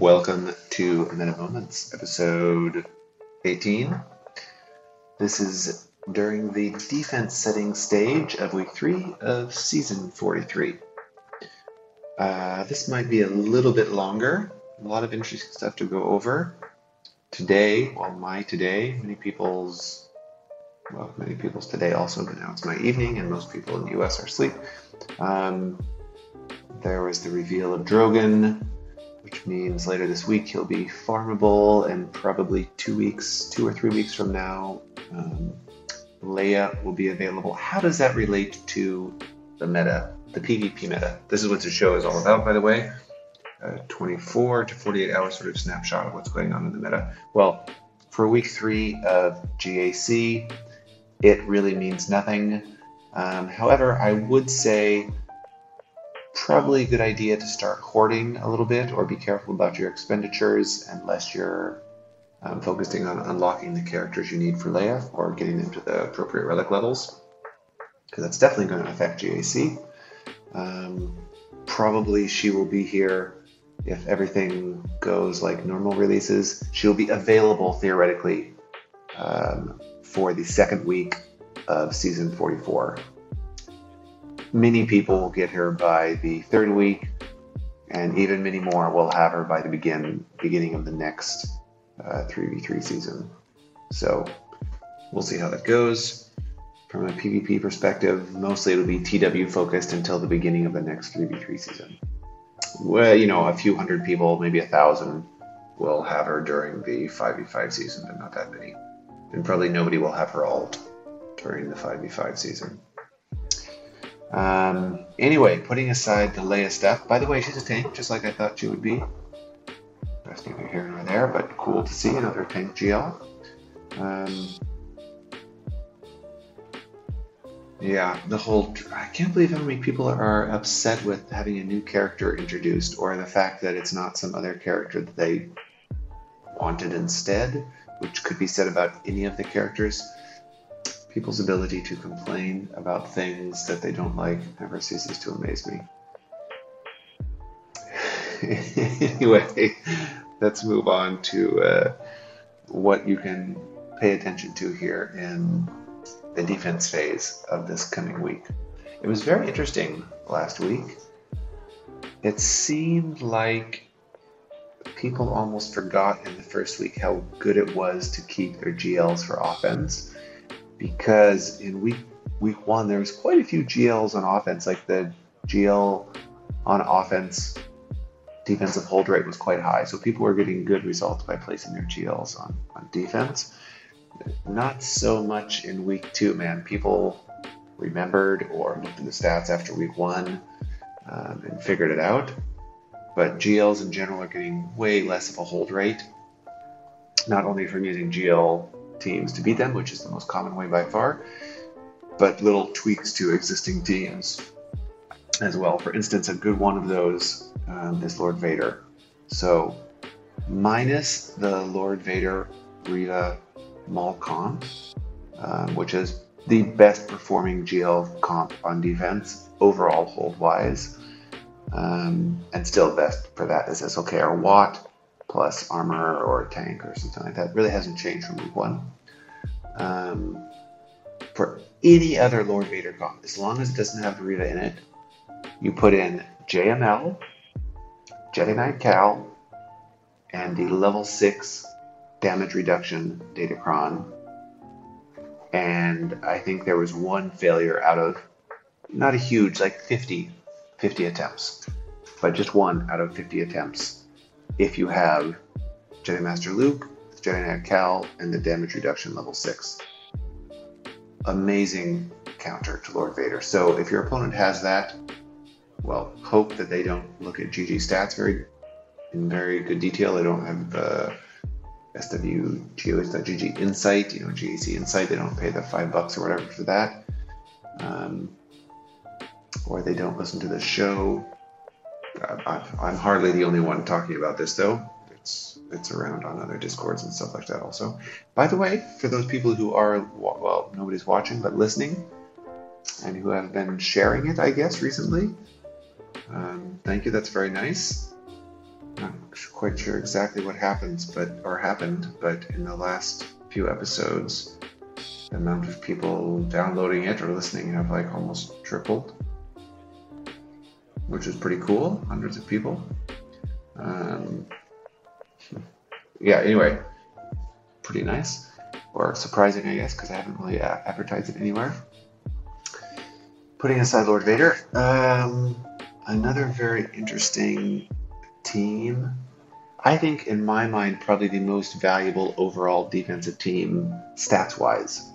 Welcome to Meta Moments, episode 18. This is during the defense setting stage of week 3 of season 43. This might be a little bit longer, a lot of interesting stuff to go over. Today, well, my today, many people's today also, but now it's my evening and most people in the US are asleep. There was the reveal of Drogon, which means later this week he'll be farmable, and probably 2 or 3 weeks from now, Leia will be available. How does that relate to the meta, the PvP meta? This is what the show is all about, by the way. 24 to 48 hour sort of snapshot of what's going on in the meta. Well, for week 3 of GAC, it really means nothing. However, I would say probably a good idea to start hoarding a little bit, or be careful about your expenditures unless you're focusing on unlocking the characters you need for Leia or getting them to the appropriate relic levels, because that's definitely going to affect GAC. Probably she will be here if everything goes like normal releases. She'll be available theoretically for the second week of season 44. Many people will get her by the third week, and even many more will have her by the beginning of the next 3v3 season. So we'll see how that goes. From a PvP perspective, mostly it'll be TW focused until the beginning of the next 3v3 season. Well, you know, a few hundred people, maybe 1,000, will have her during the 5v5 season, but not that many. And probably nobody will have her alt during the 5v5 season. Anyway, putting aside the Leia stuff, by the way, she's a tank, just like I thought she would be. That's neither here nor there, but cool to see another tank GL. Yeah, the whole, I can't believe how many people are upset with having a new character introduced, or the fact that it's not some other character that they wanted instead, which could be said about any of the characters. People's ability to complain about things that they don't like never ceases to amaze me. Anyway, let's move on to what you can pay attention to here in the defense phase of this coming week. It was very interesting last week. It seemed like people almost forgot in the first week how good it was to keep their GLs for offense. Because in week one, there was quite a few GLs on offense, like the GL on offense defensive hold rate was quite high. So people were getting good results by placing their GLs on defense. Not so much in week 2, man. People remembered or looked at the stats after week 1 and figured it out. But GLs in general are getting way less of a hold rate, not only from using GL teams to beat them, which is the most common way by far, but little tweaks to existing teams as well. For instance, a good one of those is Lord Vader. So minus the Lord Vader Rita Mall comp, which is the best performing GL comp on defense overall hold wise, and still best for that is SLKR Watt plus armor or tank or something like that. Really hasn't changed from week 1. For any other Lord Vader comp, as long as it doesn't have Reva in it, you put in JML, Jedi Knight Cal, and the level 6 damage reduction Datacron. And I think there was one failure out of, not a huge, like 50 attempts, but just one out of 50 attempts. If you have Jedi Master Luke, Jedi Knight Cal, and the damage reduction level 6. Amazing counter to Lord Vader. So if your opponent has that, well, hope that they don't look at GG stats in very good detail. They don't have the SWGOH.GG insight, you know, GAC insight. They don't pay the $5 or whatever for that. Or they don't listen to the show. I'm hardly the only one talking about this, though. It's around on other Discords and stuff like that also. By the way, for those people who are, well, nobody's watching, but listening, and who have been sharing it, I guess, recently, thank you. That's very nice. Not quite sure exactly what happens, but in the last few episodes, the amount of people downloading it or listening have like almost tripled, which is pretty cool. Hundreds of people. Yeah, anyway, pretty nice, or surprising, I guess, because I haven't really advertised it anywhere. Putting aside Lord Vader, another very interesting team, I think in my mind, probably the most valuable overall defensive team, stats-wise.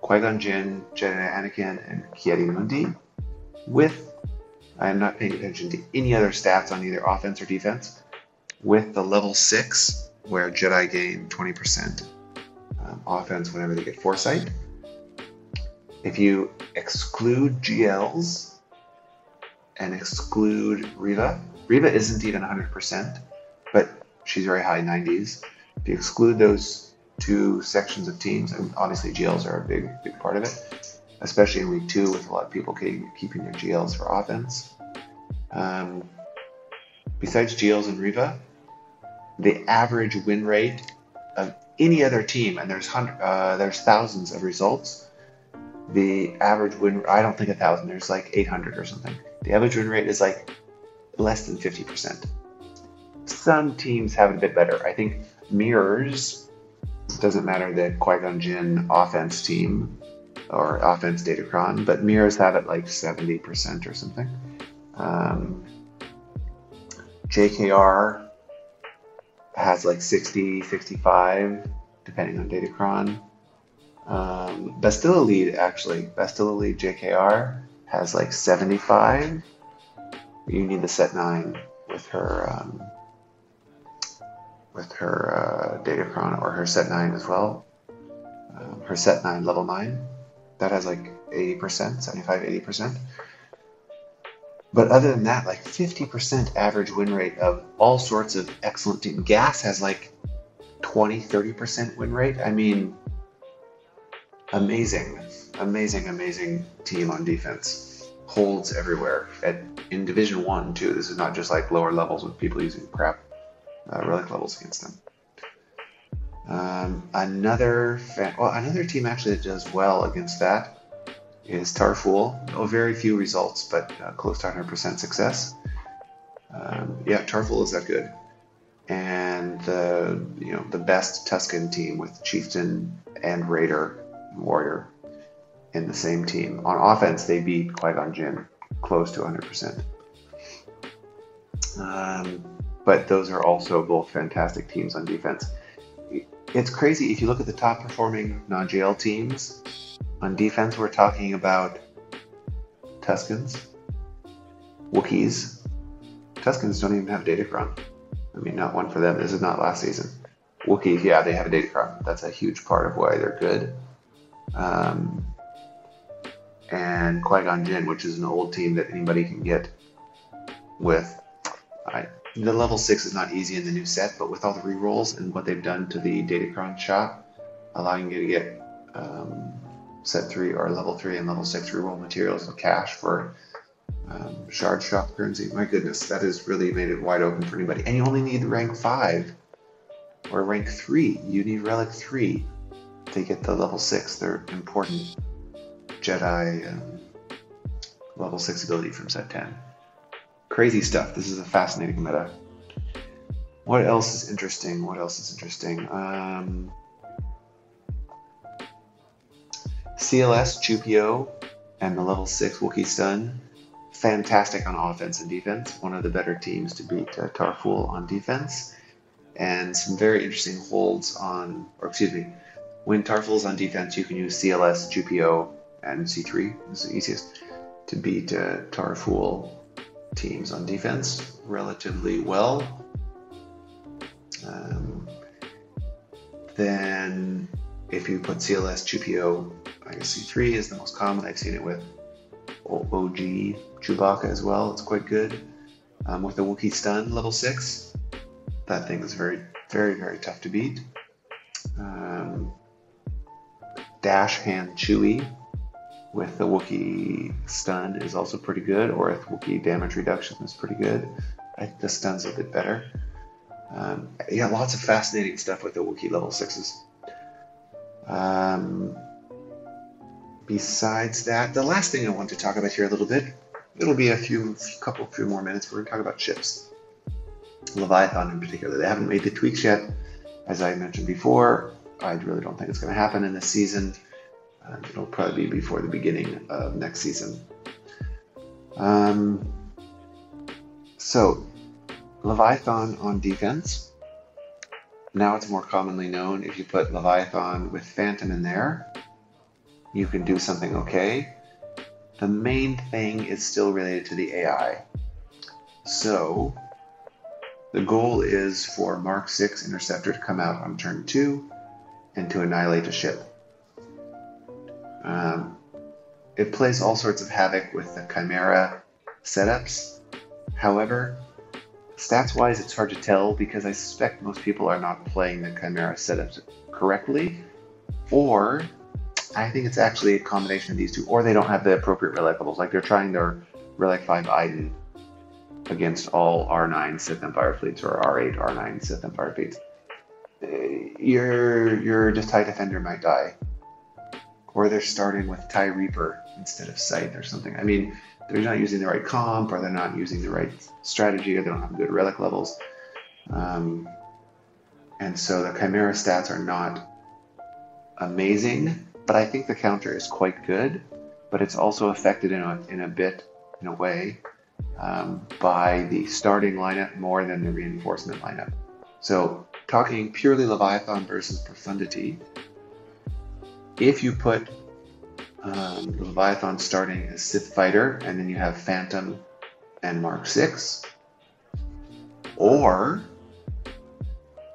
Qui-Gon Jinn, Jedi Anakin, and Ki-Adi Mundi, with, I am not paying attention to any other stats on either offense or defense, with the level 6, where Jedi gain 20% offense whenever they get Foresight. If you exclude GLs and exclude Reva, Reva isn't even 100%, but she's very high 90s. If you exclude those two sections of teams, and obviously GLs are a big part of it, especially in week 2 with a lot of people keeping their GLs for offense. Besides GLs and Reva, the average win rate of any other team, and there's thousands of results, the average win, I don't think 1,000, there's like 800 or something. The average win rate is like less than 50%. Some teams have it a bit better. I think mirrors, doesn't matter the Qui-Gon Jinn offense team or offense Datacron, but mirrors have it like 70% or something. JKR has like 60, 65, depending on Datacron. Bastilla lead JKR has like 75. You need the set 9 with her Datacron, or her set 9 as well. Her set 9 level 9 that has like 80%, 75-80%. But other than that, like 50% average win rate of all sorts of excellent team. GAC has like 20-30% win rate. I mean, amazing team on defense. Holds everywhere. In Division 1 too, this is not just like lower levels with people using crap relic levels against them. Another team actually that does well against that is Tarfful. Oh, very few results, but close to 100% success. Yeah, Tarfful is that good. And the best Tusken team with Chieftain and Raider Warrior in the same team. On offense, they beat Qui-Gon Jinn close to 100%. But those are also both fantastic teams on defense. It's crazy. If you look at the top performing non-GL teams, on defense, we're talking about Tuskens, Wookiees. Tuskens don't even have Datacron. I mean, not one for them. This is not last season. Wookiee, yeah, they have a Datacron. That's a huge part of why they're good. And Qui-Gon Jinn, which is an old team that anybody can get with. The level 6 is not easy in the new set, but with all the rerolls and what they've done to the Datacron shop, allowing you to get set 3 or level 3 and level 6 reroll materials and cash for shard shop currency. My goodness, that has really made it wide open for anybody. And you only need rank 5 or rank 3. You need relic 3. They get the level 6, their important Jedi level 6 ability from set 10. Crazy stuff. This is a fascinating meta. What else is interesting? CLS, GPO, and the level 6 Wookiee Stun. Fantastic on offense and defense. One of the better teams to beat Tarfful on defense. And some very interesting holds on, or excuse me, when Tarfful's on defense, you can use CLS, GPO, and C3. This is the easiest to beat Tarfful teams on defense relatively well. Then if you put CLS, GPO, I guess C3 is the most common. I've seen it with OG Chewbacca as well. It's quite good. With the Wookiee Stun level 6, that thing is very, very tough to beat. Dash Hand Chewie with the Wookiee Stun is also pretty good, or with Wookiee damage reduction is pretty good. I think this sounds a bit better. Yeah, lots of fascinating stuff with the Wookiee level 6s. Besides that, the last thing I want to talk about here a little bit, it'll be a few more minutes. We're going to talk about ships. Leviathan in particular. They haven't made the tweaks yet. As I mentioned before, I really don't think it's going to happen in this season. It'll probably be before the beginning of next season. So, Leviathan on defense. Now it's more commonly known, if you put Leviathan with Phantom in there, you can do something okay. The main thing is still related to the AI. So, the goal is for Mark VI Interceptor to come out on turn 2 and to annihilate a ship. It plays all sorts of havoc with the Chimera setups. However, stats-wise, it's hard to tell because I suspect most people are not playing the Chimera setups correctly, or I think it's actually a combination of these two, or they don't have the appropriate relic levels. Like, they're trying their Relic 5 Iden against all R9 Sith Empire fleets, or R8, R9 Sith Empire fleets. Your just TIE Defender might die. Or they're starting with TIE Reaper instead of Sight or something. I mean, they're not using the right comp, or they're not using the right strategy, or they don't have good relic levels. And so the Chimera stats are not amazing, but I think the counter is quite good, but it's also affected in a way, by the starting lineup more than the reinforcement lineup. So talking purely Leviathan versus Profundity, if you put Leviathan starting as Sith Fighter, and then you have Phantom and Mark VI, or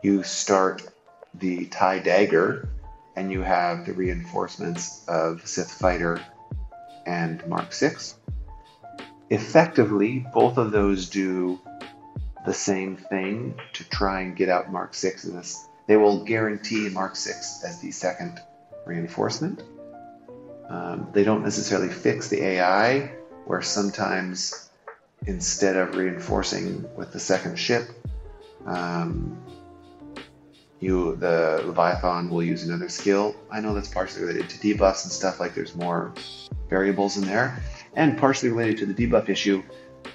you start the TIE Dagger and you have the reinforcements of Sith Fighter and Mark VI, effectively both of those do the same thing to try and get out Mark VI. In this, they will guarantee Mark VI as the second reinforcement. They don't necessarily fix the AI, where sometimes instead of reinforcing with the second ship, the Leviathan will use another skill. I know that's partially related to debuffs and stuff, like there's more variables in there, and partially related to the debuff issue,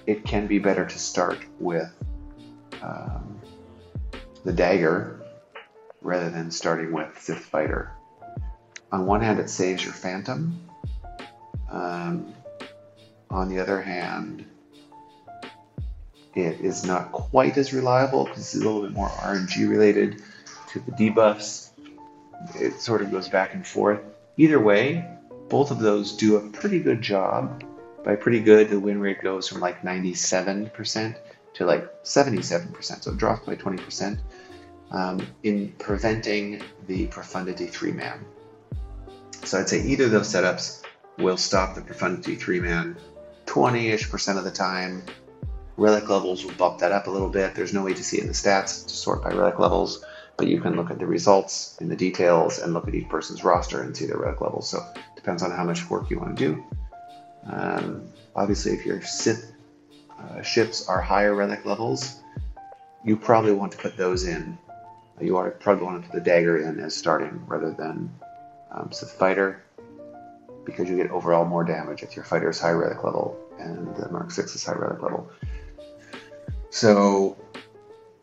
it can be better to start with the Dagger rather than starting with Sith Fighter. On one hand, it saves your Phantom. On the other hand, it is not quite as reliable because it's a little bit more RNG related to the debuffs. It sort of goes back and forth. Either way, both of those do a pretty good job. By pretty good, the win rate goes from like 97% to like 77%, so it drops by 20% in preventing the Profundity 3-man. So I'd say either of those setups will stop the Profundity 3-man 20-ish% of the time. Relic levels will bump that up a little bit. There's no way to see in the stats to sort by relic levels, but you can look at the results in the details and look at each person's roster and see their relic levels. So it depends on how much work you want to do. Obviously, if your Sith ships are higher relic levels, you probably want to put those in. You probably want to put the Dagger in as starting rather than Sith Fighter, because you get overall more damage if your Fighter is high relic level and the Mark VI is high relic level. So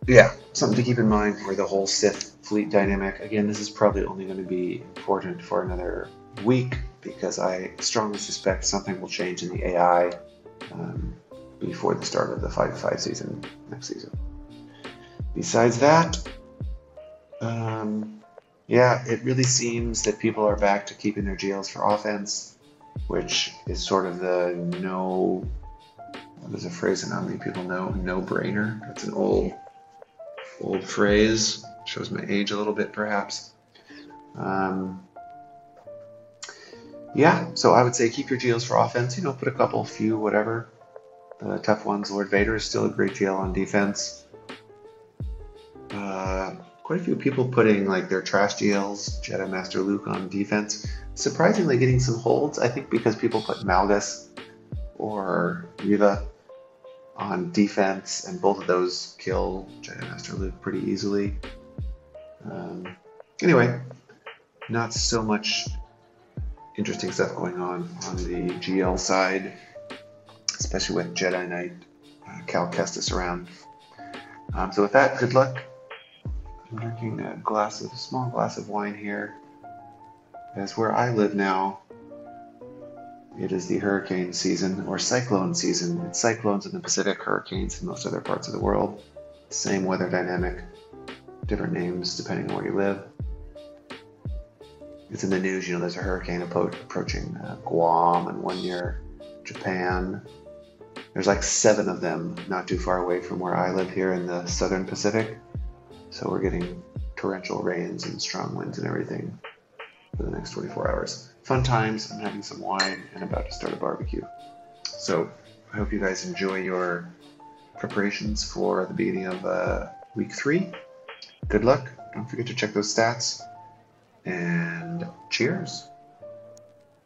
yeah, something to keep in mind for the whole Sith fleet dynamic. Again, this is probably only going to be important for another week because I strongly suspect something will change in the AI before the start of the 5-5 season next season. Besides that, yeah, it really seems that people are back to keeping their GLs for offense, which is sort of the there's a phrase that not many people know, no-brainer. That's an old phrase. Shows my age a little bit, perhaps. Yeah, so I would say keep your GLs for offense. You know, put a couple, few, whatever. The tough ones. Lord Vader is still a great GL on defense. Quite a few people putting like their trash GLs, Jedi Master Luke on defense, surprisingly getting some holds. I think because people put Malgus or Reva on defense, and both of those kill Jedi Master Luke pretty easily. Anyway, not so much interesting stuff going on the GL side, especially with Jedi Knight Cal Kestis around. So with that, good luck. I'm drinking a small glass of wine here. As where I live now, it is the hurricane season, or cyclone season. It's cyclones in the Pacific, hurricanes in most other parts of the world. Same weather dynamic, different names depending on where you live. It's in the news, you know, there's a hurricane approaching Guam, and one near Japan. There's like 7 of them not too far away from where I live here in the southern Pacific. So we're getting torrential rains and strong winds and everything for the next 24 hours. Fun times. I'm having some wine and about to start a barbecue. So I hope you guys enjoy your preparations for the beginning of week 3. Good luck. Don't forget to check those stats. And cheers.